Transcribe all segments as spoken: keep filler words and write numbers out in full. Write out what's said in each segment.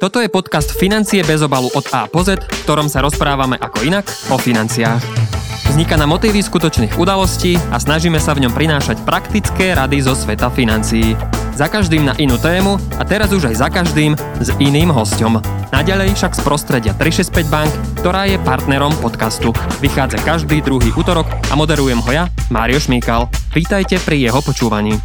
Toto je podcast Financie bez obalu od A po Z, v ktorom sa rozprávame ako inak o financiách. Vzniká na motívy skutočných udalostí a snažíme sa v ňom prinášať praktické rady zo sveta financií. Za každým na inú tému a teraz už aj za každým s iným hosťom. Naďalej však z prostredia tri šesťdesiatpäť Bank, ktorá je partnerom podcastu. Vychádza každý druhý utorok a moderujem ho ja, Mário Šmíkal. Vítajte pri jeho počúvaní.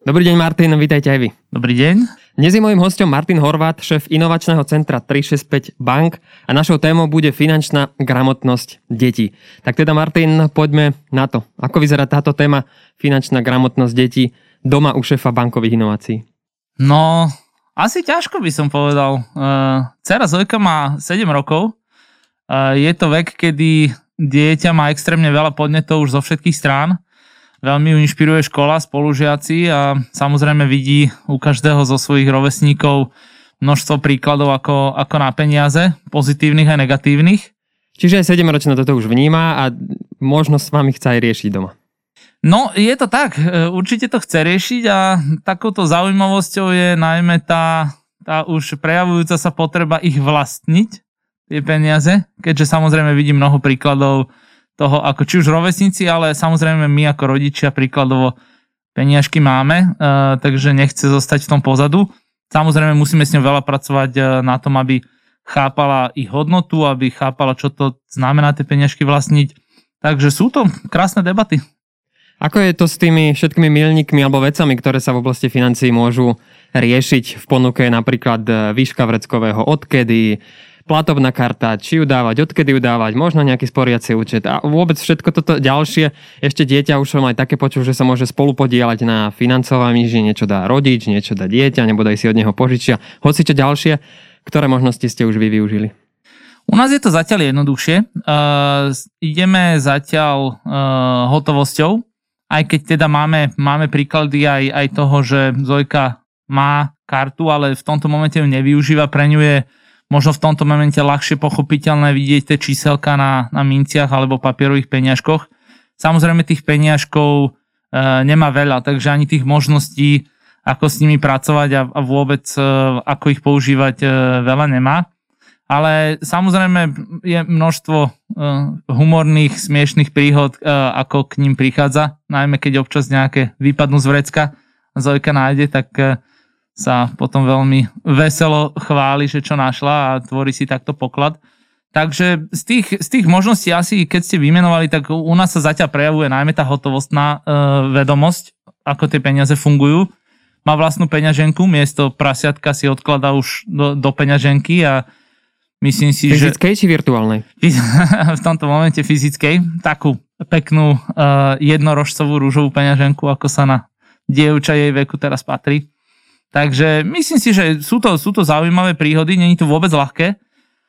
Dobrý deň, Martin, vítajte aj vy. Dobrý deň. Dnes je mojím hosťom Martin Horváth, šéf inovačného centra tri šesťdesiatpäť Bank a našou témou bude finančná gramotnosť detí. Tak teda, Martin, poďme na to. Ako vyzerá táto téma finančná gramotnosť detí doma u šéfa bankových inovácií? No, asi ťažko by som povedal. Dcera Zojka má sedem rokov. Je to vek, kedy dieťa má extrémne veľa podnetov už zo všetkých strán. Veľmi ju inšpiruje škola, spolužiaci a samozrejme vidí u každého zo svojich rovesníkov množstvo príkladov ako, ako na peniaze, pozitívnych a negatívnych. Čiže aj sedemročná toto už vníma a možno s vami chce aj riešiť doma. No, je to tak. Určite to chce riešiť a takouto zaujímavosťou je najmä tá, tá už prejavujúca sa potreba ich vlastniť, tie peniaze, keďže samozrejme vidí mnoho príkladov toho, ako či už rovesníci, ale samozrejme my ako rodičia príkladovo peniažky máme, takže nechce zostať v tom pozadu. Samozrejme musíme s ňou veľa pracovať na tom, aby chápala ich hodnotu, aby chápala, čo to znamená tie peniažky vlastniť. Takže sú to krásne debaty. Ako je to s tými všetkými milníkmi alebo vecami, ktoré sa v oblasti financií môžu riešiť v ponuke, napríklad výška vreckového odkedy, platobná karta, či ju dávať, odkedy ju dávať, možno nejaký sporiaci účet a vôbec všetko toto ďalšie. Ešte dieťa už aj také počul, že sa môže spolupodieľať na financovaní, že niečo dá rodič, niečo dá dieťa, nebodaj si od neho požičia. Hoci čo ďalšie, ktoré možnosti ste už vy využili? U nás je to zatiaľ jednoduchšie. Uh, ideme zatiaľ uh, hotovosťou, aj keď teda máme, máme príklady aj, aj toho, že Zojka má kartu, ale v tomto momente ju nevyužíva, pre ňu je možno v tomto momente ľahšie pochopiteľné vidieť tie číselka na, na minciach alebo papierových peniažkoch. Samozrejme tých peniažkov e, nemá veľa, takže ani tých možností, ako s nimi pracovať a, a vôbec e, ako ich používať e, veľa nemá. Ale samozrejme je množstvo e, humorných, smiešných príhod, e, ako k ním prichádza. Najmä keď občas nejaké vypadnú z vrecka a Zojka nájde, tak E, sa potom veľmi veselo chváli, že čo našla a tvorí si takto poklad. Takže z tých, z tých možností asi, keď ste vymenovali, tak u nás sa zatiaľ prejavuje najmä tá hotovostná e, vedomosť, ako tie peniaze fungujú. Má vlastnú peňaženku, miesto prasiatka si odkladá už do, do peňaženky a myslím si, fyzickej, že... Fyzickej či virtuálnej? V tomto momente fyzickej. Takú peknú e, jednorožcovú rúžovú peňaženku, ako sa na dievča jej veku teraz patrí. Takže myslím si, že sú to, sú to zaujímavé príhody, nie je to vôbec ľahké.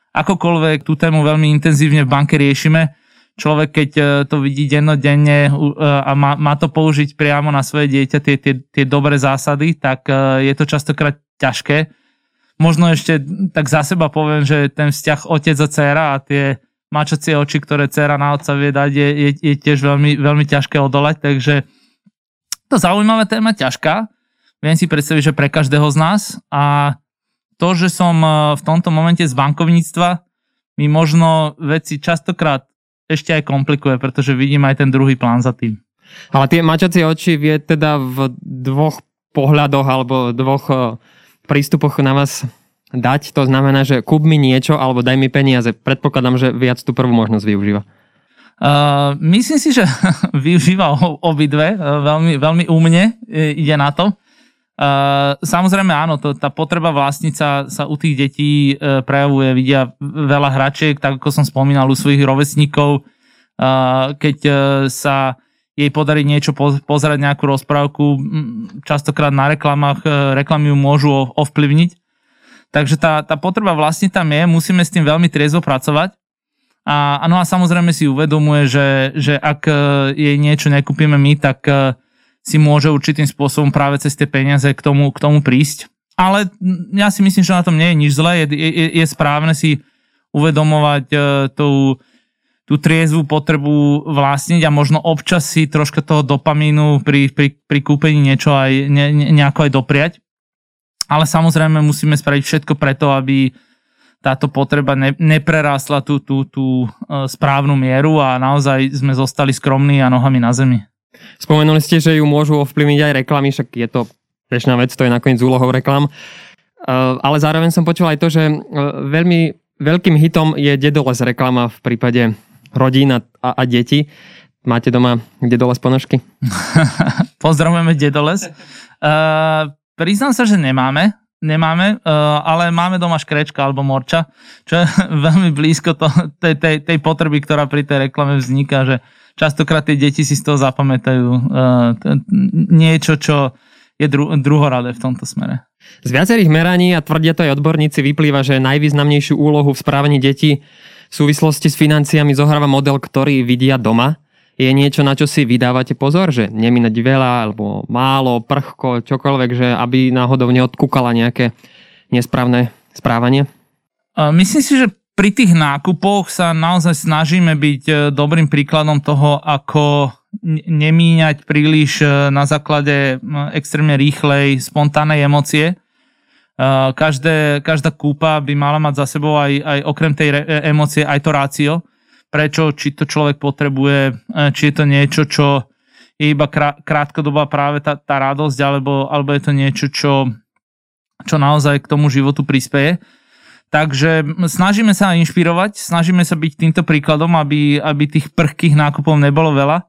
Akokoľvek tú tému veľmi intenzívne v banke riešime, človek keď to vidí dennodenne a má, má to použiť priamo na svoje dieťa, tie, tie, tie dobré zásady, tak je to častokrát ťažké. Možno ešte tak za seba poviem, že ten vzťah otec a dcéra a tie mačacie oči, ktoré dcéra na otca vie dať, je, je, je tiež veľmi, veľmi ťažké odolať, takže to zaujímavé téma, ťažká. Viem si predstaviť, že pre každého z nás a to, že som v tomto momente z bankovníctva, mi možno veci častokrát ešte aj komplikuje, pretože vidím aj ten druhý plán za tým. Ale tie mačacie oči vie teda v dvoch pohľadoch alebo dvoch prístupoch na vás dať. To znamená, že kúp mi niečo alebo daj mi peniaze. Predpokladám, že viac tú prvú možnosť využíva. Uh, myslím si, že využíva obidve. Veľmi, veľmi umne ide na to. Uh, samozrejme áno, to, tá potreba vlastnica sa u tých detí uh, prejavuje, vidia veľa hračiek, tak ako som spomínal u svojich rovesníkov, uh, keď uh, sa jej podarí niečo po, pozerať nejakú rozprávku, častokrát na reklamách, uh, reklamy ju môžu ovplyvniť. Takže tá, tá potreba vlastne tam je, musíme s tým veľmi triezvo pracovať. A, no a samozrejme si uvedomuje, že, že ak uh, jej niečo nekúpime my, tak Uh, si môže určitým spôsobom práve cez tie peniaze k tomu, k tomu prísť. Ale ja si myslím, že na tom nie je nič zlé. Je, je, je správne si uvedomovať e, tú, tú triezvu potrebu vlastniť a možno občas si troška toho dopamínu pri, pri, pri kúpení niečo aj ne, nejako aj dopriať. Ale samozrejme musíme spraviť všetko preto, aby táto potreba ne, neprerásla tú, tú, tú správnu mieru a naozaj sme zostali skromní a nohami na zemi. Spomenuli ste, že ju môžu ovplyvniť aj reklamy, však je to bežná vec, to je nakoniec úlohou reklam. Ale zároveň som počul aj to, že veľmi veľkým hitom je Dedoles reklama v prípade rodín a, a detí. Máte doma Dedoles ponožky? Pozdravujeme Dedoles. Uh, priznám sa, že nemáme. Nemáme, ale máme doma škrečka alebo morča, čo je veľmi blízko to, tej, tej, tej potreby, ktorá pri tej reklame vzniká, že častokrát tie deti si z toho zapamätajú niečo, čo je dru, druhoradé v tomto smere. Z viacerých meraní, a tvrdia to aj odborníci, vyplýva, že najvýznamnejšiu úlohu v správaní detí v súvislosti s financiami zohráva model, ktorý vidia doma. Je niečo, na čo si vydávate pozor, že neminať veľa, alebo málo, prchko, čokoľvek, že aby náhodou neodkúkala nejaké nesprávne správanie? Myslím si, že pri tých nákupoch sa naozaj snažíme byť dobrým príkladom toho, ako nemíňať príliš na základe extrémne rýchlej, spontánnej emócie. Každé, každá kúpa by mala mať za sebou aj, aj okrem tej re- emócie aj to rácio, prečo, či to človek potrebuje, či je to niečo, čo je iba krátkodobá práve tá, tá radosť, alebo, alebo je to niečo, čo, čo naozaj k tomu životu prispeje. Takže snažíme sa inšpirovať, snažíme sa byť týmto príkladom, aby, aby tých prchkých nákupov nebolo veľa.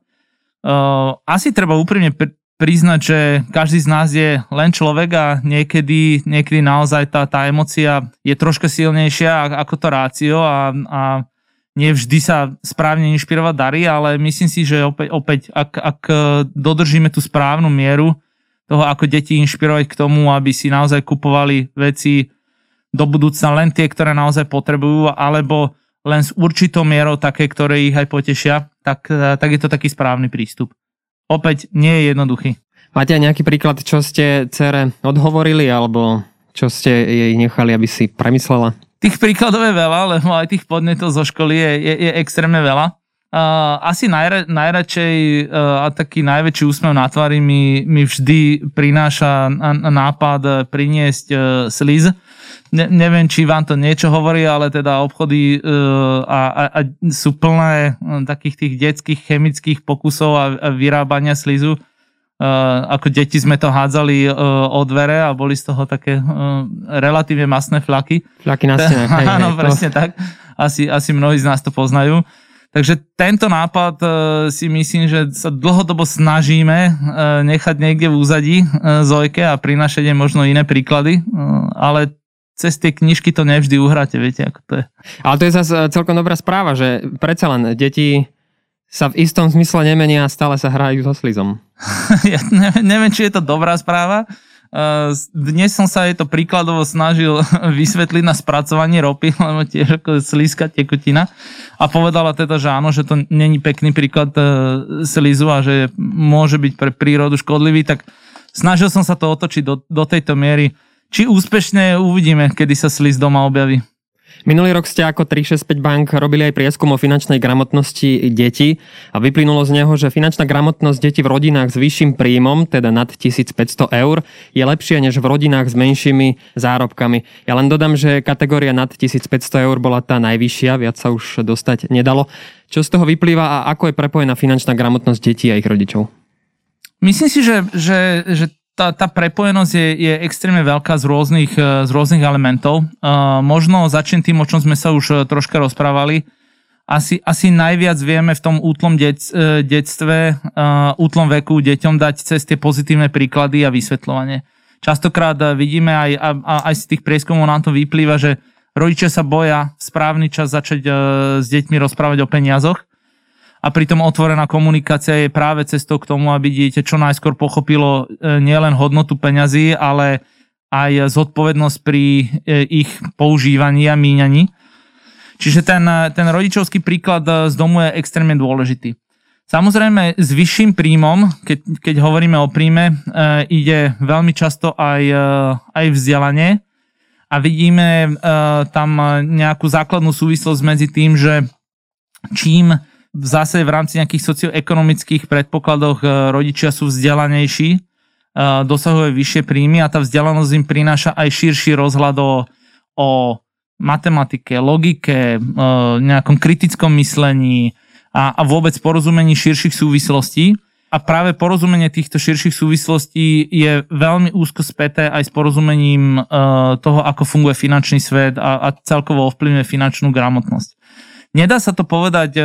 Asi treba úprimne priznať, že každý z nás je len človek a niekedy, niekedy naozaj tá, tá emócia je troška silnejšia ako to rácio a, a nevždy sa správne inšpirovať darí, ale myslím si, že opäť, opäť ak, ak dodržíme tú správnu mieru toho, ako deti inšpirovať k tomu, aby si naozaj kupovali veci do budúcna len tie, ktoré naozaj potrebujú, alebo len s určitou mierou také, ktoré ich aj potešia, tak, tak je to taký správny prístup. Opäť nie je jednoduchý. Máte aj nejaký príklad, čo ste dcere odhovorili, alebo čo ste jej nechali, aby si premyslela? Tých príkladov je veľa, lebo aj tých podnetov zo školy je, je, je extrémne veľa. Uh, asi najra, najradšej uh, a taký najväčší úsmev na tvári mi, mi vždy prináša nápad priniesť uh, sliz. Ne, neviem, či vám to niečo hovorí, ale teda obchody uh, a, a, a sú plné uh, takých tých detských chemických pokusov a, a vyrábania slizu. Uh, ako deti sme to hádzali uh, o dvere a boli z toho také uh, relatívne masné flaky. Flaky na stene. Áno, presne tak. Asi, asi mnohí z nás to poznajú. Takže tento nápad uh, si myslím, že sa dlhodobo snažíme uh, nechať niekde v úzadí uh, Zojke a prinašať jej možno iné príklady, uh, ale cez tie knižky to nevždy uhráte, viete, ako to je. Ale to je zase celkom dobrá správa, že predsa len deti sa v istom zmysle nemenia a stále sa hrajú so slizom. Ja neviem, neviem, či je to dobrá správa. Dnes som sa jej to príkladovo snažil vysvetliť na spracovanie ropy, lebo tiež ako slizka tekutina. A povedala teda, že áno, že to není pekný príklad slizu a že môže byť pre prírodu škodlivý. Tak snažil som sa to otočiť do, do tejto miery. Či úspešne uvidíme, kedy sa sliz doma objaví. Minulý rok ste ako tri šesťdesiatpäť Bank robili aj prieskum o finančnej gramotnosti detí a vyplynulo z neho, že finančná gramotnosť detí v rodinách s vyšším príjmom, teda nad tisícpäťsto eur, je lepšia než v rodinách s menšími zárobkami. Ja len dodám, že kategória nad tisícpäťsto eur bola tá najvyššia, viac sa už dostať nedalo. Čo z toho vyplýva a ako je prepojená finančná gramotnosť detí a ich rodičov? Myslím si, že, že, že Tá, tá prepojenosť je, je extrémne veľká z rôznych, z rôznych elementov. Uh, možno začnem tým, o čom sme sa už troška rozprávali. Asi, asi najviac vieme v tom útlom det, detstve, uh, útlom veku deťom dať cez tie pozitívne príklady a vysvetľovanie. Častokrát vidíme aj, a, a, aj z tých prieskumov nám to vyplýva, že rodičia sa boja v správny čas začať uh, s deťmi rozprávať o peniazoch. A pritom otvorená komunikácia je práve cestou k tomu, aby dieťa čo najskôr pochopilo nielen hodnotu peňazí, ale aj zodpovednosť pri ich používaní a míňaní. Čiže ten, ten rodičovský príklad z domu je extrémne dôležitý. Samozrejme, s vyšším príjmom, keď, keď hovoríme o príjme, ide veľmi často aj, aj vzdelanie. A vidíme tam nejakú základnú súvislosť medzi tým, že čím zase v rámci nejakých socioekonomických predpokladoch rodičia sú vzdelanejší dosahuje vyššie príjmy a tá vzdialenosť im prináša aj širší rozhľad o, o matematike, logike, nejakom kritickom myslení a, a vôbec porozumení širších súvislostí. A práve porozumenie týchto širších súvislostí je veľmi úzko späté aj s porozumením toho, ako funguje finančný svet a, a celkovo ovplyvňuje finančnú gramotnosť. Nedá sa to povedať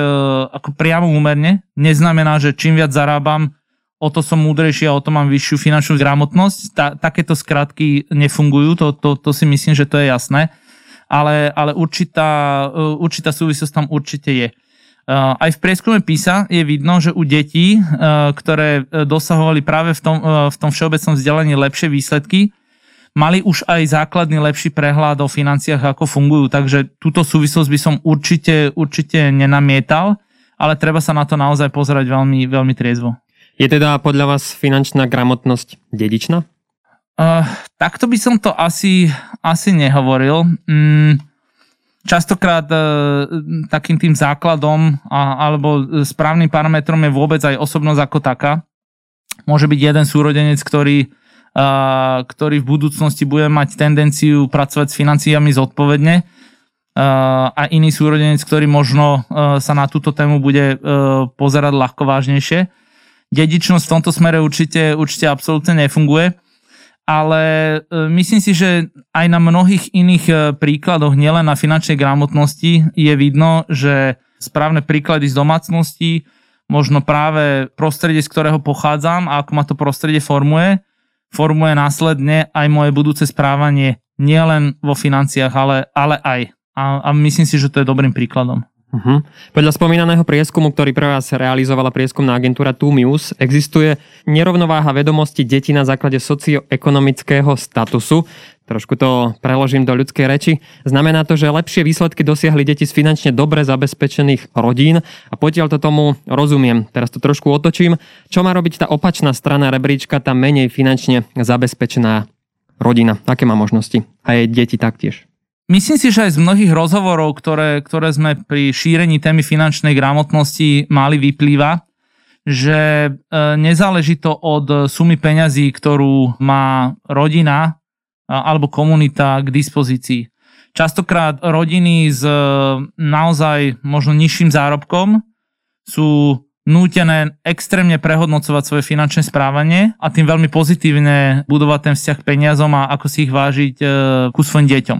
ako priamo úmerne. Neznamená, že čím viac zarábam, o to som múdrejší a o to mám vyššiu finančnú gramotnosť. Ta, takéto skratky nefungujú, to, to, to si myslím, že to je jasné. Ale, ale určitá, určitá súvislosť tam určite je. Aj v prieskume PISA je vidno, že u detí, ktoré dosahovali práve v tom, v tom všeobecnom vzdelaní lepšie výsledky, mali už aj základný lepší prehľad o financiách, ako fungujú. Takže túto súvislosť by som určite, určite nenamietal, ale treba sa na to naozaj pozerať veľmi, veľmi triezvo. Je teda podľa vás finančná gramotnosť dedičná? Uh, takto by som to asi, asi nehovoril. Mm. Častokrát e, takým tým základom a, alebo správnym parametrom je vôbec aj osobnosť ako taká. Môže byť jeden súrodenec, ktorý, e, ktorý v budúcnosti bude mať tendenciu pracovať s financiami zodpovedne e, a iný súrodenec, ktorý možno e, sa na túto tému bude e, pozerať ľahko vážnejšie. Dedičnosť v tomto smere určite, určite absolútne nefunguje. Ale myslím si, že aj na mnohých iných príkladoch, nielen na finančnej gramotnosti, je vidno, že správne príklady z domácnosti, možno práve prostredie, z ktorého pochádzam a ako ma to prostredie formuje, formuje následne aj moje budúce správanie nielen vo financiách, ale, ale aj. A, a myslím si, že to je dobrým príkladom. Uh-huh. Podľa spomínaného prieskumu, ktorý pre vás realizovala prieskumná agentúra Tumius, existuje nerovnováha vedomosti detí na základe socioekonomického statusu. Trošku to preložím do ľudskej reči. Znamená to, že lepšie výsledky dosiahli deti z finančne dobre zabezpečených rodín a potiaľ to tomu rozumiem. Teraz to trošku otočím. Čo má robiť tá opačná strana rebríčka, tá menej finančne zabezpečená rodina? Aké má možnosti? A jej deti taktiež. Myslím si, že aj z mnohých rozhovorov, ktoré, ktoré sme pri šírení témy finančnej gramotnosti mali, vyplýva, že nezáleží to od sumy peňazí, ktorú má rodina alebo komunita k dispozícii. Častokrát rodiny s naozaj možno nižším zárobkom sú nútené extrémne prehodnocovať svoje finančné správanie a tým veľmi pozitívne budovať ten vzťah k peniazom a ako si ich vážiť ku svojim deťom.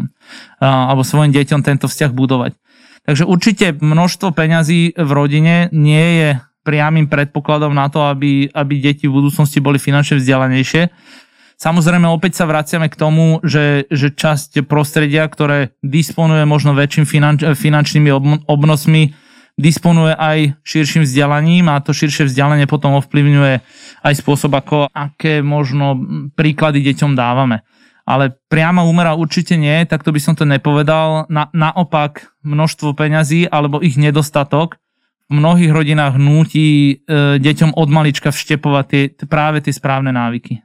Alebo svojim deťom tento vzťah budovať. Takže určite množstvo peňazí v rodine nie je priamym predpokladom na to, aby, aby deti v budúcnosti boli finančne vzdelanejšie. Samozrejme, opäť sa vraciame k tomu, že, že časť prostredia, ktoré disponuje možno väčším finanč, finančnými obnosmi, disponuje aj širším vzdelaním a to širšie vzdelanie potom ovplyvňuje aj spôsob, ako aké možno príklady deťom dávame. Ale priama úmera určite nie, tak to by som to nepovedal. Na, naopak množstvo peňazí alebo ich nedostatok v mnohých rodinách núti e, deťom od malička vštepovať tie, práve tie správne návyky.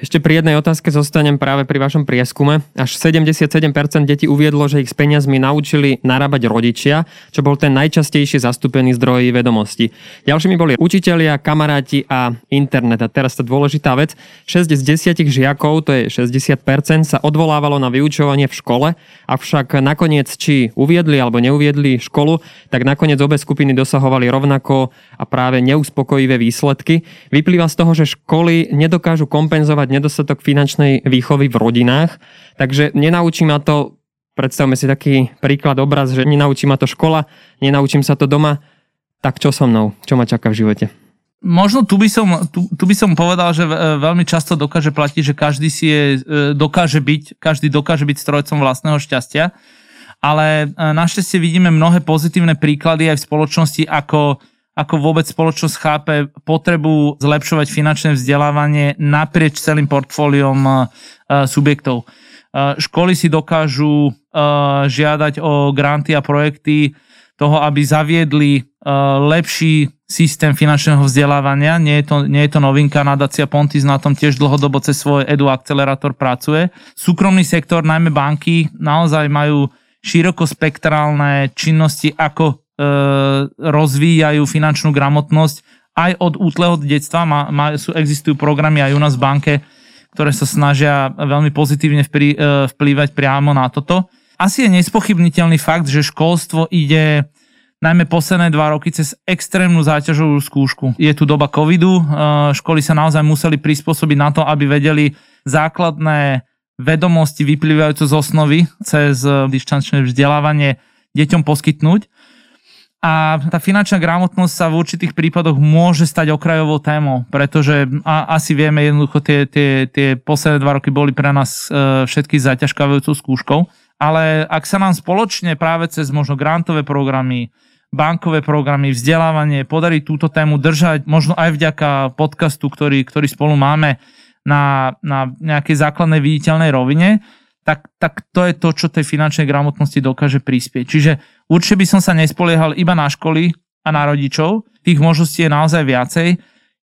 Ešte pri jednej otázke zostanem práve pri vašom prieskume. Až sedemdesiatsedem percent detí uviedlo, že ich s peniazmi naučili narábať rodičia, čo bol ten najčastejšie zastúpený zdroj vedomosti. Ďalšími boli učitelia, kamaráti a internet. A teraz tá dôležitá vec. šesť z desať žiakov, to je šesťdesiat percent, sa odvolávalo na vyučovanie v škole, avšak nakoniec, či uviedli alebo neuviedli školu, tak nakoniec obe skupiny dosahovali rovnako a práve neuspokojivé výsledky. Vyplýva z toho, že školy nedokážu kompenzovať nedostatok finančnej výchovy v rodinách. Takže nenaučí ma to, predstavme si taký príklad, obraz, že nenaučí ma to škola, nenaučím sa to doma, tak čo so mnou? Čo ma čaká v živote? Možno tu by som, tu, tu by som povedal, že veľmi často dokáže platiť, že každý si je, dokáže byť, každý dokáže byť strojcom vlastného šťastia, ale našťastie vidíme mnohé pozitívne príklady aj v spoločnosti, ako ako vôbec spoločnosť chápe potrebu zlepšovať finančné vzdelávanie naprieč celým portfóliom subjektov. Školy si dokážu žiadať o granty a projekty toho, aby zaviedli lepší systém finančného vzdelávania. Nie je to, nie je to novinka, nadácia Pontis na tom tiež dlhodobo cez svoj Edu Accelerator pracuje. Súkromný sektor, najmä banky, naozaj majú širokospektrálne činnosti, ako rozvíjajú finančnú gramotnosť aj od útleho detstva. Má, má, sú, existujú programy aj u nás v banke, ktoré sa snažia veľmi pozitívne vprí, vplývať priamo na toto. Asi je nespochybniteľný fakt, že školstvo ide najmä posledné dva roky cez extrémnu záťažovú skúšku. Je tu doba covidu, školy sa naozaj museli prispôsobiť na to, aby vedeli základné vedomosti vyplývajúce z osnovy cez distančné vzdelávanie deťom poskytnúť. A tá finančná gramotnosť sa v určitých prípadoch môže stať okrajovou témou, pretože a, asi vieme jednoducho, tie, tie, tie posledné dva roky boli pre nás e, všetky zaťažkávajúcou skúškou, ale ak sa nám spoločne práve cez možno grantové programy, bankové programy, vzdelávanie podarí túto tému držať, možno aj vďaka podcastu, ktorý, ktorý spolu máme na, na nejakej základnej viditeľnej rovine, Tak, tak to je to, čo tej finančnej gramotnosti dokáže prispieť. Čiže určite by som sa nespoliehal iba na školy a na rodičov. Tých možností je naozaj viacej.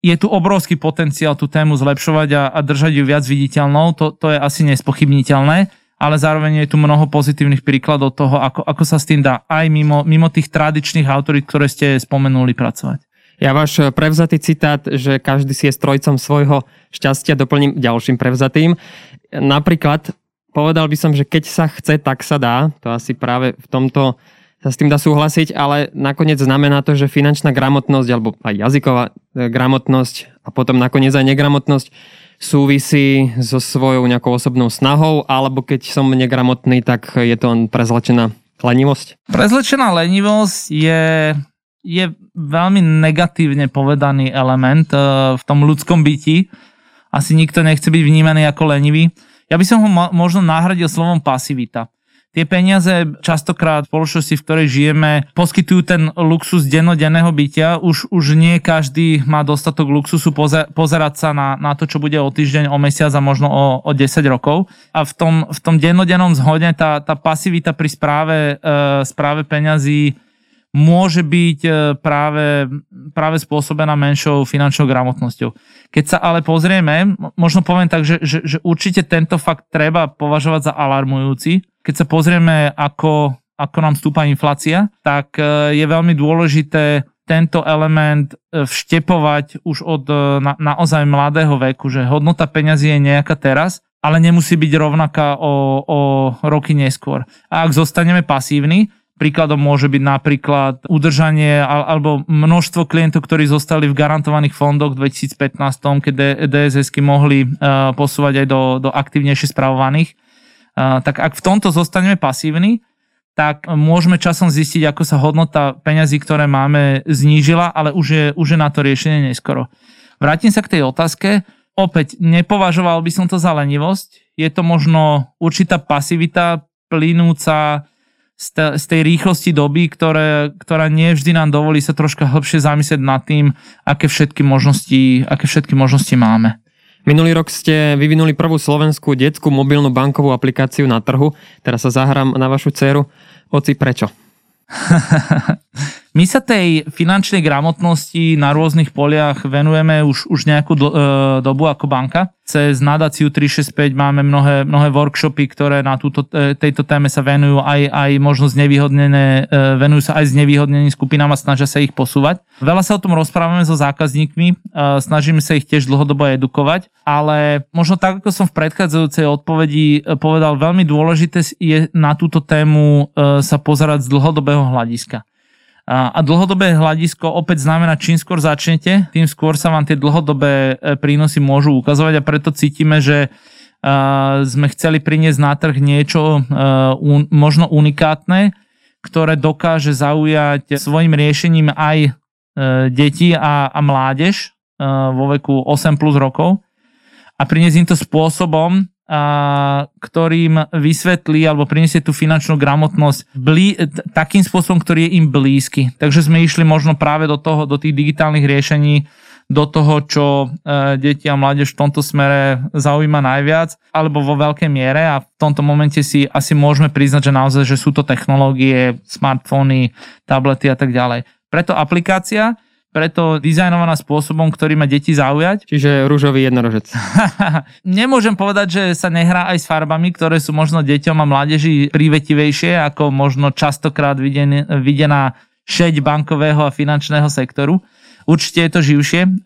Je tu obrovský potenciál tú tému zlepšovať a, a držať ju viac viditeľnou. To, to je asi nespochybniteľné, ale zároveň je tu mnoho pozitívnych príkladov toho, ako, ako sa s tým dá aj mimo, mimo tých tradičných autorít, ktoré ste spomenuli, pracovať. Ja váš prevzatý citát, že každý si je strojcom svojho šťastia, doplním ďalším prevzatým. Napríklad povedal by som, že keď sa chce, tak sa dá. To asi práve v tomto sa s tým dá súhlasiť, ale nakoniec znamená to, že finančná gramotnosť alebo aj jazyková gramotnosť a potom nakoniec aj negramotnosť súvisí so svojou nejakou osobnou snahou, alebo keď som negramotný, tak je to prezlečená lenivosť? Prezlečená lenivosť je, je veľmi negatívne povedaný element v tom ľudskom byti. Asi nikto nechce byť vnímaný ako lenivý. Ja by som ho možno nahradil slovom pasivita. Tie peniaze častokrát v spoločnosti, v ktorej žijeme, poskytujú ten luxus dennodenného bytia. Už, už nie každý má dostatok luxusu pozerať sa na, na to, čo bude o týždeň, o mesiac a možno o, o desať rokov. A v tom, v tom dennodennom zhode tá, tá pasivita pri správe, e, správe peňazí môže byť práve, práve spôsobená menšou finančnou gramotnosťou. Keď sa ale pozrieme, možno poviem tak, že, že, že určite tento fakt treba považovať za alarmujúci. Keď sa pozrieme, ako, ako nám stúpa inflácia, tak je veľmi dôležité tento element vštepovať už od na, naozaj mladého veku, že hodnota peňazí je nejaká teraz, ale nemusí byť rovnaká o, o roky neskôr. A ak zostaneme pasívni, príkladom môže byť napríklad udržanie alebo množstvo klientov, ktorí zostali v garantovaných fondoch v dvetisícpätnásť, keď dé es esky mohli posúvať aj do, do aktívnejšie spravovaných. Tak ak v tomto zostaneme pasívni, tak môžeme časom zistiť, ako sa hodnota peňazí, ktoré máme, znížila, ale už je, už je na to riešenie neskoro. Vrátim sa k tej otázke. Opäť, nepovažoval by som to za lenivosť. Je to možno určitá pasivita plynúca z tej rýchlosti doby, ktoré, ktorá nie vždy nám dovolí sa troška hĺbšie zamyslieť nad tým, aké všetky možnosti, aké všetky možnosti máme. Minulý rok ste vyvinuli prvú slovenskú detskú mobilnú bankovú aplikáciu na trhu. Teraz sa zahrám na vašu dceru. Oci, prečo? My sa tej finančnej gramotnosti na rôznych poliach venujeme už, už nejakú dl- dobu ako banka. Cez nadáciu tri šesť päť máme mnohé, mnohé workshopy, ktoré na túto, tejto téme sa venujú, aj, aj možno znevýhodnené, venujú sa aj znevýhodneným skupinám a snažia sa ich posúvať. Veľa sa o tom rozprávame so zákazníkmi, snažíme sa ich tiež dlhodobo edukovať, ale možno tak, ako som v predchádzajúcej odpovedi povedal, veľmi dôležité je na túto tému sa pozerať z dlhodobého hľadiska. A dlhodobé hľadisko opäť znamená, čím skôr začnete, tým skôr sa vám tie dlhodobé prínosy môžu ukazovať, a preto cítime, že sme chceli priniesť na trh niečo možno unikátne, ktoré dokáže zaujať svojim riešením aj deti a mládež vo veku osem plus rokov a priniesť im to spôsobom, a ktorým vysvetlí alebo priniesie tú finančnú gramotnosť blí, takým spôsobom, ktorý je im blízky. Takže sme išli možno práve do toho, do tých digitálnych riešení, do toho, čo e, deti a mládež v tomto smere zaujíma najviac, alebo vo veľkej miere, a v tomto momente si asi môžeme priznať, že naozaj, že sú to technológie, smartfóny, tablety a tak ďalej. Preto aplikácia, preto dizajnovaná spôsobom, ktorý má deti zaujať. Čiže ružový jednorožec. Nemôžem povedať, že sa nehrá aj s farbami, ktoré sú možno deťom a mládeži prívetivejšie, ako možno častokrát videná šeť bankového a finančného sektoru. Určite je to živšie,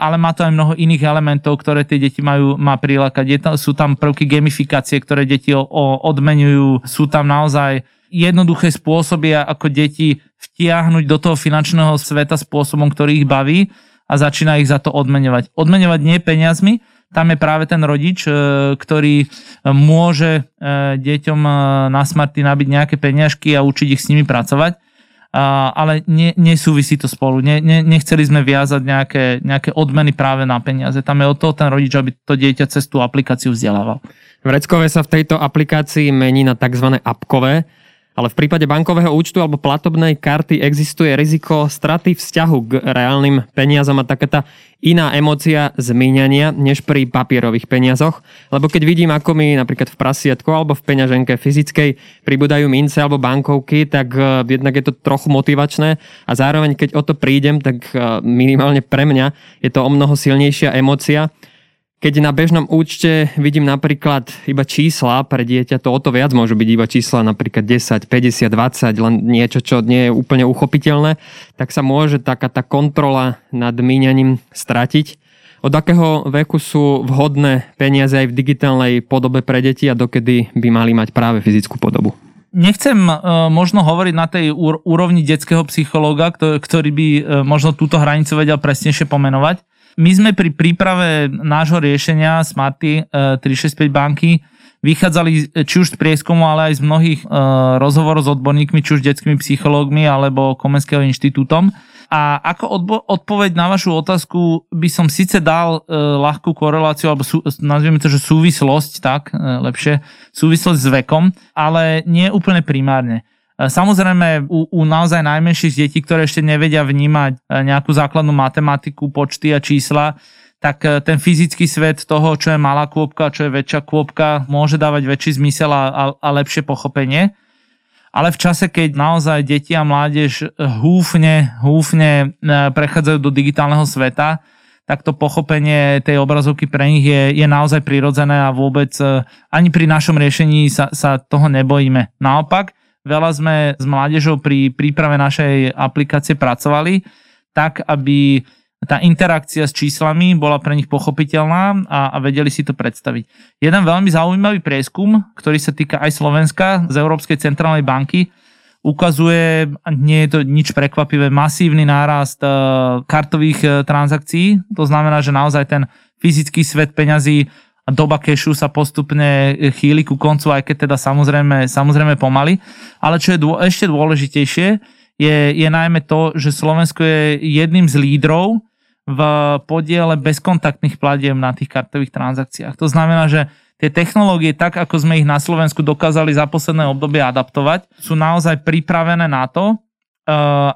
ale má to aj mnoho iných elementov, ktoré tie deti majú má prilákať. Sú tam prvky gamifikácie, ktoré deti odmeňujú, sú tam naozaj jednoduché spôsoby, ako deti vtiahnuť do toho finančného sveta spôsobom, ktorý ich baví a začína ich za to odmeňovať. Odmeňovať nie peniazmi, tam je práve ten rodič, ktorý môže deťom na Smarty nabiť nejaké peniažky a učiť ich s nimi pracovať, ale nesúvisí to spolu. Ne, ne, nechceli sme viazať nejaké, nejaké odmeny práve na peniaze. Tam je od toho ten rodič, aby to dieťa cez tú aplikáciu vzdelával. Vreckové sa v tejto aplikácii mení na tzv. Appkové, ale v prípade bankového účtu alebo platobnej karty existuje riziko straty vzťahu k reálnym peniazom a taká tá iná emócia zmíňania než pri papierových peniazoch. Lebo keď vidím, ako mi napríklad v prasiatku alebo v peňaženke fyzickej pribúdajú mince alebo bankovky, tak jednak je to trochu motivačné a zároveň keď o to prídem, tak minimálne pre mňa je to o mnoho silnejšia emócia. Keď na bežnom účte vidím napríklad iba čísla pre dieťa, to o to viac môžu byť iba čísla napríklad desať, päťdesiat, dvadsať, len niečo, čo nie je úplne uchopiteľné, tak sa môže taká tá kontrola nad míňaním stratiť. Od akého veku sú vhodné peniaze aj v digitálnej podobe pre deti a dokedy by mali mať práve fyzickú podobu? Nechcem uh, možno hovoriť na tej úrovni detského psychológa, ktorý by uh, možno túto hranicu vedel presnejšie pomenovať. My sme pri príprave nášho riešenia Smarty tri šesťdesiatpäť banky vychádzali či už z prieskumu, ale aj z mnohých e, rozhovorov s odborníkmi, či už detskými psychológmi alebo Komenského inštitútom. A ako odbo- odpoveď na vašu otázku by som síce dal e, ľahkú koreláciu, alebo sú, nazvieme to, že súvislosť, tak e, lepšie, súvislosť s vekom, ale nie úplne primárne. Samozrejme, u, u naozaj najmenších detí, ktoré ešte nevedia vnímať nejakú základnú matematiku, počty a čísla, tak ten fyzický svet toho, čo je malá kôpka, čo je väčšia kôpka, môže dávať väčší zmysel a, a, a lepšie pochopenie. Ale v čase, keď naozaj deti a mládež húfne, húfne prechádzajú do digitálneho sveta, tak to pochopenie tej obrazovky pre nich je, je naozaj prirodzené a vôbec ani pri našom riešení sa, sa toho nebojíme. Naopak, veľa sme s mládežou pri príprave našej aplikácie pracovali tak, aby tá interakcia s číslami bola pre nich pochopiteľná a, a vedeli si to predstaviť. Jeden veľmi zaujímavý prieskum, ktorý sa týka aj Slovenska z Európskej centrálnej banky, ukazuje, nie je to nič prekvapivé, masívny nárast kartových transakcií. To znamená, že naozaj ten fyzický svet peňazí a doba kešu sa postupne chýli ku koncu, aj keď teda samozrejme, samozrejme pomaly. Ale čo je dô, ešte dôležitejšie, je, je najmä to, že Slovensko je jedným z lídrov v podiele bezkontaktných platieb na tých kartových transakciách. To znamená, že tie technológie, tak ako sme ich na Slovensku dokázali za posledné obdobie adaptovať, sú naozaj pripravené na to,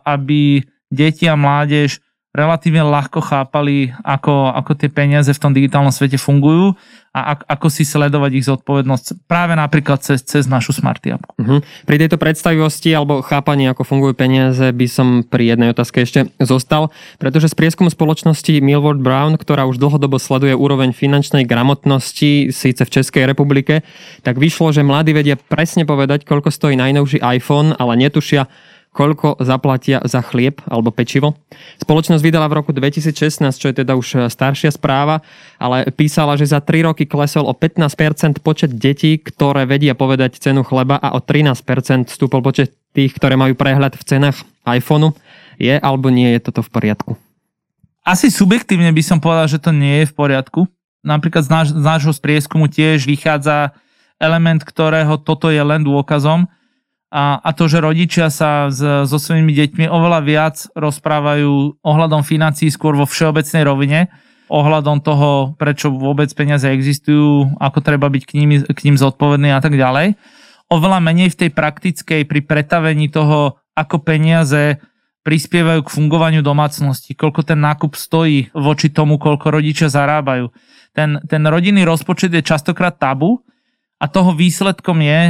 aby deti a mládež relatívne ľahko chápali, ako, ako tie peniaze v tom digitálnom svete fungujú a ak, ako si sledovať ich zodpovednosť práve napríklad cez, cez našu Smarty appku. Uh-huh. Pri tejto predstavivosti alebo chápaní, ako fungujú peniaze, by som pri jednej otázke ešte zostal, pretože z prieskumu spoločnosti Millward Brown, ktorá už dlhodobo sleduje úroveň finančnej gramotnosti síce v Českej republike, tak vyšlo, že mladí vedia presne povedať, koľko stojí najnovší iPhone, ale netušia, koľko zaplatia za chlieb alebo pečivo. Spoločnosť vydala v roku dvetisícšestnásť, čo je teda už staršia správa, ale písala, že za tri roky klesol o pätnásť percent počet detí, ktoré vedia povedať cenu chleba a o trinásť percent stúpol počet tých, ktoré majú prehľad v cenách iPhoneu. Je alebo nie je toto v poriadku? Asi subjektívne by som povedal, že to nie je v poriadku. Napríklad z, náš, z nášho prieskumu tiež vychádza element, ktorého toto je len dôkazom. A, a to, že rodičia sa s, so svojimi deťmi oveľa viac rozprávajú ohľadom financií skôr vo všeobecnej rovine, ohľadom toho, prečo vôbec peniaze existujú, ako treba byť k ním, k ním zodpovedný a tak ďalej. Oveľa menej v tej praktickej, pri pretavení toho, ako peniaze prispievajú k fungovaniu domácnosti, koľko ten nákup stojí voči tomu, koľko rodičia zarábajú. Ten, ten rodinný rozpočet je častokrát tabu, a toho výsledkom je,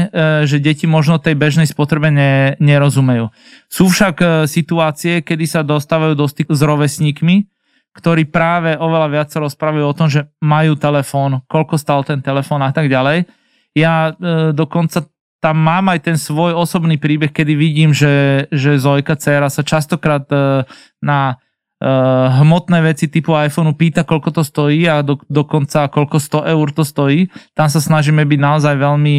že deti možno tej bežnej spotrebe ne, nerozumejú. Sú však situácie, kedy sa dostávajú do styku s rovesníkmi, ktorí práve oveľa viac rozprávajú o tom, že majú telefón, koľko stál ten telefón a tak ďalej. Ja e, dokonca tam mám aj ten svoj osobný príbeh, kedy vidím, že, že Zojka, dcéra, sa častokrát e, na Uh, hmotné veci typu iPhoneu pýta, koľko to stojí a do, dokonca koľko sto eur to stojí. Tam sa snažíme byť naozaj veľmi,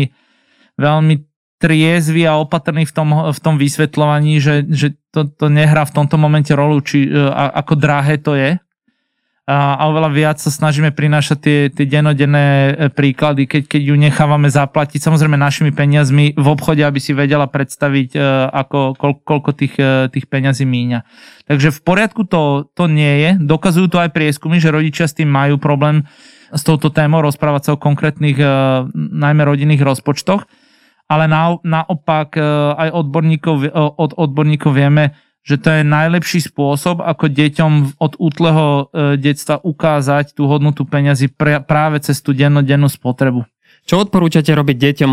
veľmi triezvy a opatrný v tom, v tom vysvetľovaní, že, že to, to nehrá v tomto momente rolu, či, uh, ako drahé to je. Uh, a oveľa viac sa snažíme prinášať tie, tie dennodenné príklady, keď, keď ju nechávame zaplatiť, samozrejme našimi peniazmi v obchode, aby si vedela predstaviť, uh, ako, koľ, koľko tých, uh, tých peňazí míňa. Takže v poriadku to, to nie je. Dokazujú to aj prieskumy, že rodičia s tým majú problém s touto témou rozprávať sa o konkrétnych, uh, najmä rodinných rozpočtoch. Ale na, naopak uh, aj odborníkov, uh, od odborníkov vieme, že to je najlepší spôsob, ako deťom od útleho uh, detstva ukázať tú hodnotu peňazí pr- práve cez tú dennodennú spotrebu. Čo odporúčate robiť deťom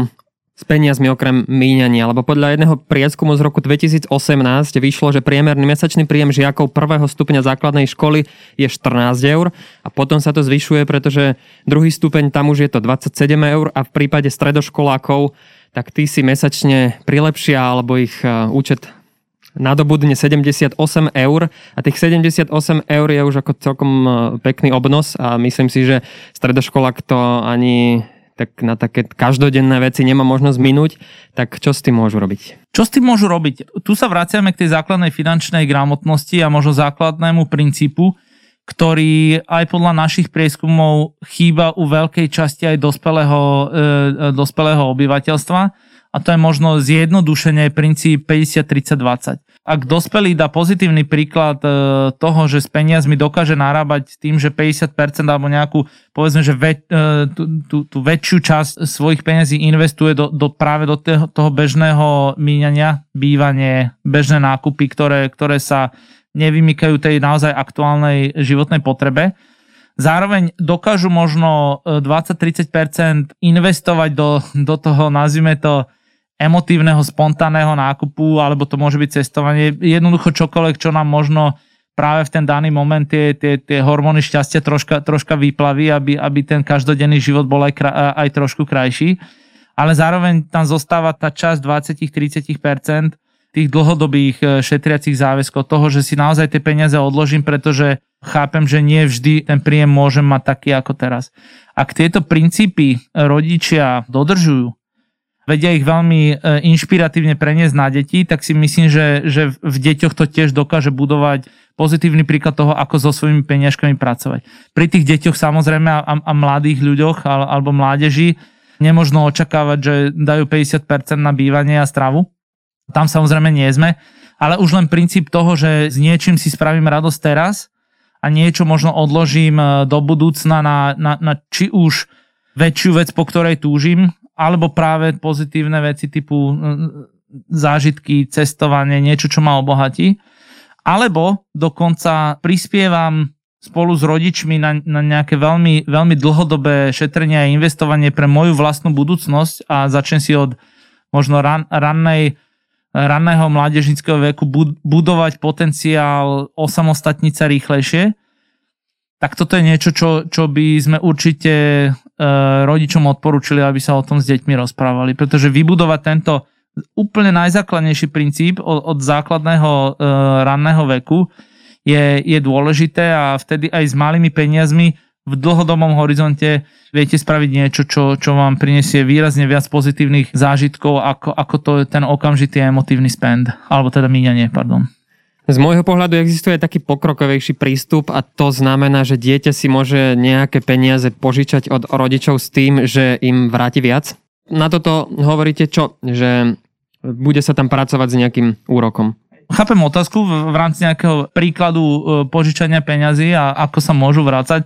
s peniazmi okrem míňania? Lebo podľa jedného prieskumu z roku dvetisícosemnásť vyšlo, že priemerný mesačný príjem žiakov prvého stupňa základnej školy je štrnásť eur a potom sa to zvyšuje, pretože druhý stupeň tam už je to dvadsaťsedem eur a v prípade stredoškolákov, tak tí si mesačne prilepšia alebo ich účet nadobudne sedemdesiatosem eur a tých sedemdesiatosem eur je už ako celkom pekný obnos a myslím si, že stredoškolák to ani tak na také každodenné veci nemá možnosť minúť, tak čo s tým môžu robiť? Čo s tým môžu robiť? Tu sa vraciame k tej základnej finančnej gramotnosti a možno základnému princípu, ktorý aj podľa našich prieskumov chýba u veľkej časti aj dospelého, e, dospelého obyvateľstva a to je možno zjednodušenie princíp päťdesiat tridsať dvadsať. Ak dospelý dá pozitívny príklad e, toho, že s peniazmi dokáže narábať tým, že päťdesiat percent alebo nejakú, povedzme, že ve, e, tú, tú, tú väčšiu časť svojich peniazí investuje do, do, práve do toho, toho bežného míňania, bývanie, bežné nákupy, ktoré, ktoré sa nevymykajú tej naozaj aktuálnej životnej potrebe. Zároveň dokážu možno dvadsať až tridsať percent investovať do, do toho, nazvime to, emotívneho, spontánneho nákupu, alebo to môže byť cestovanie. Jednoducho čokoľvek, čo nám možno práve v ten daný moment tie, tie, tie hormóny šťastia troška, troška vyplaví, aby, aby ten každodenný život bol aj, kraj, aj trošku krajší. Ale zároveň tam zostáva tá časť dvadsať až tridsať percent tých dlhodobých šetriacich záväzkov, toho, že si naozaj tie peniaze odložím, pretože chápem, že nie vždy ten príjem môžem mať taký ako teraz. Ak tieto princípy rodičia dodržujú, vedia ich veľmi inšpiratívne preniesť na deti, tak si myslím, že, že v deťoch to tiež dokáže budovať pozitívny príklad toho, ako so svojimi peniažkami pracovať. Pri tých deťoch samozrejme a, a mladých ľuďoch alebo mládeži nemožno očakávať, že dajú päťdesiat percent na bývanie a stravu. Tam samozrejme nie sme, ale už len princíp toho, že s niečím si spravím radosť teraz a niečo možno odložím do budúcna na, na, na či už väčšiu vec, po ktorej túžim, alebo práve pozitívne veci typu zážitky, cestovanie, niečo, čo ma obohatí. Alebo dokonca prispievam spolu s rodičmi na, na nejaké veľmi, veľmi dlhodobé šetrenie a investovanie pre moju vlastnú budúcnosť a začnem si od možno ran, rannej ranného mládežníckeho veku budovať potenciál osamostatniť sa rýchlejšie, tak toto je niečo, čo, čo by sme určite e, rodičom odporúčili, aby sa o tom s deťmi rozprávali. Pretože vybudovať tento úplne najzákladnejší princíp od, od základného e, ranného veku je, je dôležité a vtedy aj s malými peniazmi v dlhodobom horizonte viete spraviť niečo, čo, čo vám prinesie výrazne viac pozitívnych zážitkov, ako, ako to je ten okamžitý emotívny spend, alebo teda míňanie, pardon. Z môjho pohľadu existuje taký pokrokovejší prístup a to znamená, že dieťa si môže nejaké peniaze požičať od rodičov s tým, že im vráti viac. Na toto hovoríte čo? Že bude sa tam pracovať s nejakým úrokom? Chápem otázku v rámci nejakého príkladu požičania peňazí a ako sa môžu vrácať.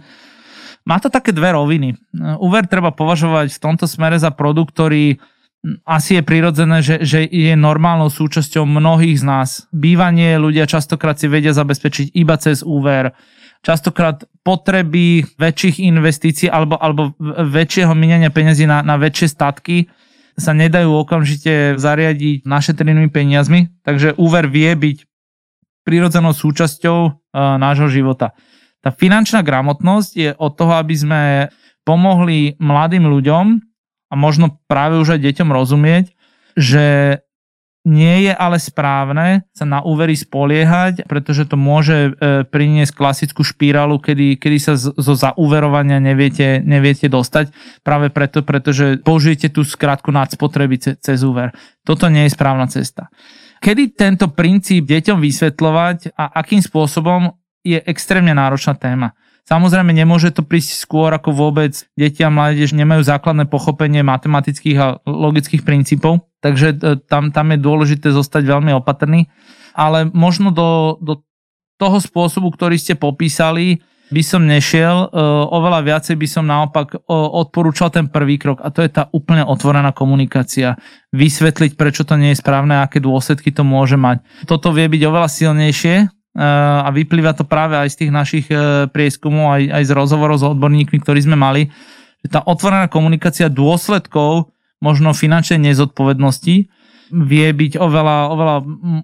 Má to také dve roviny. Úver treba považovať v tomto smere za produkt, ktorý asi je prirodzené, že, že je normálnou súčasťou mnohých z nás. Bývanie ľudia častokrát si vedia zabezpečiť iba cez úver. Častokrát potreby väčších investícií alebo, alebo väčšieho minenia peniazy na, na väčšie statky sa nedajú okamžite zariadiť našetrenými peniazmi, takže úver vie byť prirodzenou súčasťou e, nášho života. Tá finančná gramotnosť je od toho, aby sme pomohli mladým ľuďom a možno práve už aj deťom rozumieť, že Nie je ale správne sa na úvery spoliehať, pretože to môže priniesť klasickú špirálu, kedy, kedy sa zo zaúverovania neviete, neviete dostať. Práve preto, pretože použijete tú skrátku nadspotreby cez úver. Toto nie je správna cesta. Kedy tento princíp deťom vysvetľovať a akým spôsobom je extrémne náročná téma. Samozrejme, nemôže to prísť skôr ako vôbec. Deti a mládež nemajú základné pochopenie matematických a logických princípov, takže tam, tam je dôležité zostať veľmi opatrný. Ale možno do, do toho spôsobu, ktorý ste popísali, by som nešiel. Oveľa viacej by som naopak odporúčal ten prvý krok, a to je tá úplne otvorená komunikácia. Vysvetliť, prečo to nie je správne a aké dôsledky to môže mať. Toto vie byť oveľa silnejšie a vyplýva to práve aj z tých našich prieskumov, aj, aj z rozhovorov s odborníkmi, ktorí sme mali, že tá otvorená komunikácia dôsledkov možno finančnej nezodpovednosti vie byť oveľa, oveľa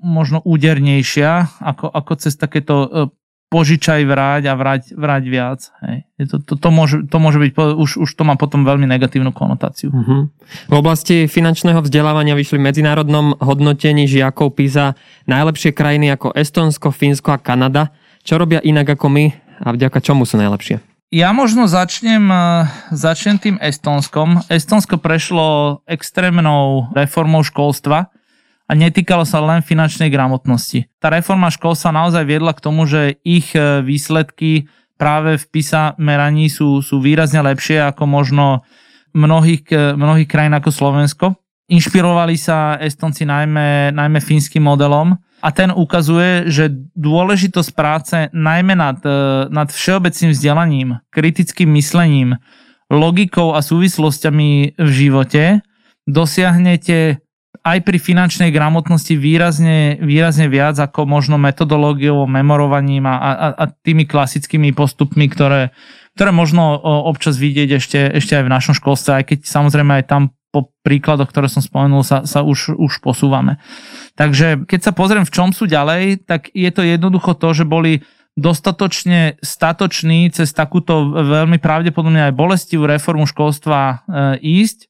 možno údernejšia ako, ako cez takéto požičaj vráť a vráť, vráť viac. Hej. To, to, to, môže, to môže byť, už, už to má potom veľmi negatívnu konotáciu. Uh-huh. V oblasti finančného vzdelávania vyšli v medzinárodnom hodnotení žiakov PISA najlepšie krajiny ako Estonsko, Finsko a Kanada. Čo robia inak ako my a vďaka čomu sú najlepšie? Ja možno začnem, začnem tým Estonskom. Estonsko prešlo extrémnou reformou školstva a netýkalo sa len finančnej gramotnosti. Tá reforma školstva naozaj viedla k tomu, že ich výsledky práve v PISA meraní sú, sú výrazne lepšie ako možno mnohých, mnohých krajín ako Slovensko. Inšpirovali sa Estonci najmä, najmä fínskym modelom a ten ukazuje, že dôležitosť práce najmä nad, nad všeobecným vzdelaním, kritickým myslením, logikou a súvislostiami v živote dosiahnete aj pri finančnej gramotnosti výrazne, výrazne viac ako možno metodológiou, memorovaním a, a, a tými klasickými postupmi, ktoré, ktoré možno občas vidieť ešte, ešte aj v našom školstve, aj keď samozrejme aj tam po príkladoch, ktoré som spomenul, sa, sa už, už posúvame. Takže keď sa pozriem, v čom sú ďalej, tak je to jednoducho to, že boli dostatočne statoční cez takúto veľmi pravdepodobne aj bolestivú reformu školstva ísť.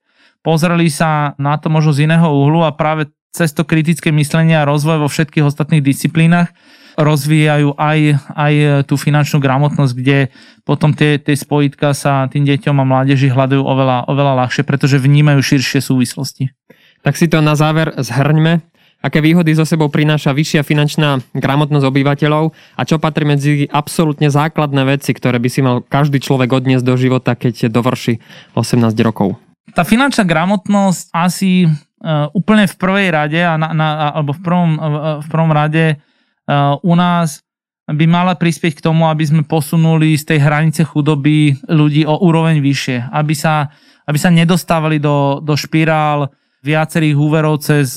Pozreli sa na to možno z iného uhlu a práve cez to kritické myslenie a rozvoj vo všetkých ostatných disciplínach rozvíjajú aj, aj tú finančnú gramotnosť, kde potom tie, tie spojitka sa tým deťom a mládeži hľadajú oveľa, oveľa ľahšie, pretože vnímajú širšie súvislosti. Tak si to na záver zhrňme. Aké výhody so sebou prináša vyššia finančná gramotnosť obyvateľov a čo patrí medzi absolútne základné veci, ktoré by si mal každý človek odniesť do života, keď dovrší osemnásť rokov? Tá finančná gramotnosť asi úplne v prvej rade a na, na, alebo v prvom, v prvom rade u nás by mala prispieť k tomu, aby sme posunuli z tej hranice chudoby ľudí o úroveň vyššie. Aby sa, aby sa nedostávali do, do špirál viacerých úverov cez,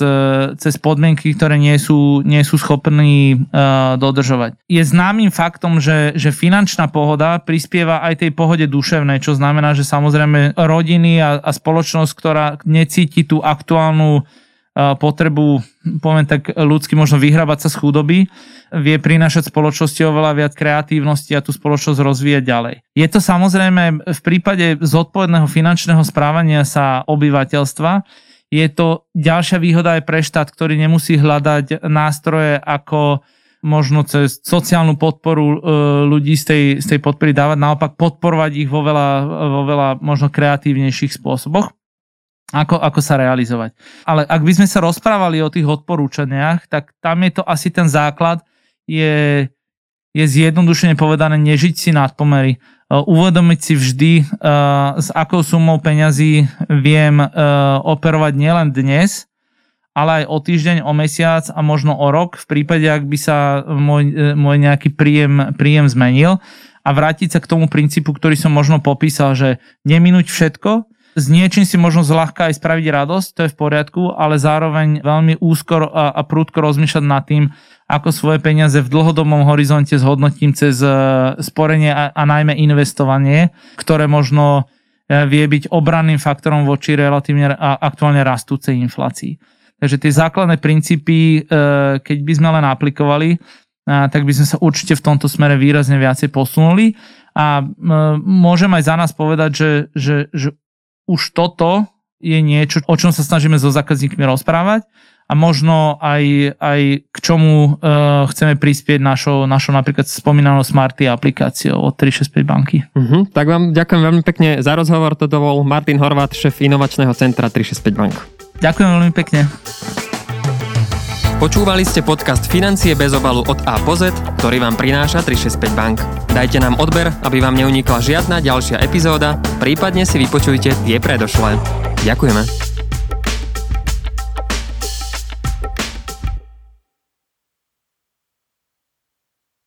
cez podmienky, ktoré nie sú, nie sú schopní uh, dodržovať. Je známym faktom, že, že finančná pohoda prispieva aj tej pohode duševnej, čo znamená, že samozrejme rodiny a, a spoločnosť, ktorá necíti tú aktuálnu uh, potrebu, poviem tak ľudsky, možno vyhrabať sa z chudoby, vie prinášať spoločnosti oveľa viac kreatívnosti a tú spoločnosť rozvíjať ďalej. Je to samozrejme v prípade zodpovedného finančného správania sa obyvateľstva. Je to ďalšia výhoda aj pre štát, ktorý nemusí hľadať nástroje, ako možno cez sociálnu podporu ľudí z tej, z tej podpory dávať, naopak podporovať ich vo veľa, vo veľa možno kreatívnejších spôsoboch, ako, ako sa realizovať. Ale ak by sme sa rozprávali o tých odporúčaniach, tak tam je to asi ten základ, je, je zjednodušene povedané nežiť si nadpomery. Uvedomiť si vždy, s akou sumou peňazí viem operovať nielen dnes, ale aj o týždeň, o mesiac a možno o rok, v prípade, ak by sa môj, môj nejaký príjem, príjem zmenil a vrátiť sa k tomu princípu, ktorý som možno popísal, že neminúť všetko, s niečím si možno zľahka aj spraviť radosť, to je v poriadku, ale zároveň veľmi úzko a prudko rozmýšľať nad tým, ako svoje peniaze v dlhodobom horizonte zhodnotím cez sporenie a, a najmä investovanie, ktoré možno vie byť obranným faktorom voči relatívne a aktuálne rastúcej inflácii. Takže tie základné princípy, keď by sme len aplikovali, tak by sme sa určite v tomto smere výrazne viacej posunuli a môžem aj za nás povedať, že, že, že už toto je niečo, o čom sa snažíme so zákazníkmi rozprávať. a možno aj, aj k čomu uh, chceme prispieť našou, našou napríklad spomínanou Smarty aplikáciou od tri šesťdesiatpäť banky. Uh-huh. Tak vám ďakujem veľmi pekne za rozhovor. To bol Martin Horváth, šéf inovačného centra tri šesťdesiatpäť bank. Ďakujem veľmi pekne. Počúvali ste podcast Financie bez obalu od A po Z, ktorý vám prináša tri šesťdesiatpäť bank. Dajte nám odber, aby vám neunikla žiadna ďalšia epizóda, prípadne si vypočujte tie predošlé. Ďakujeme.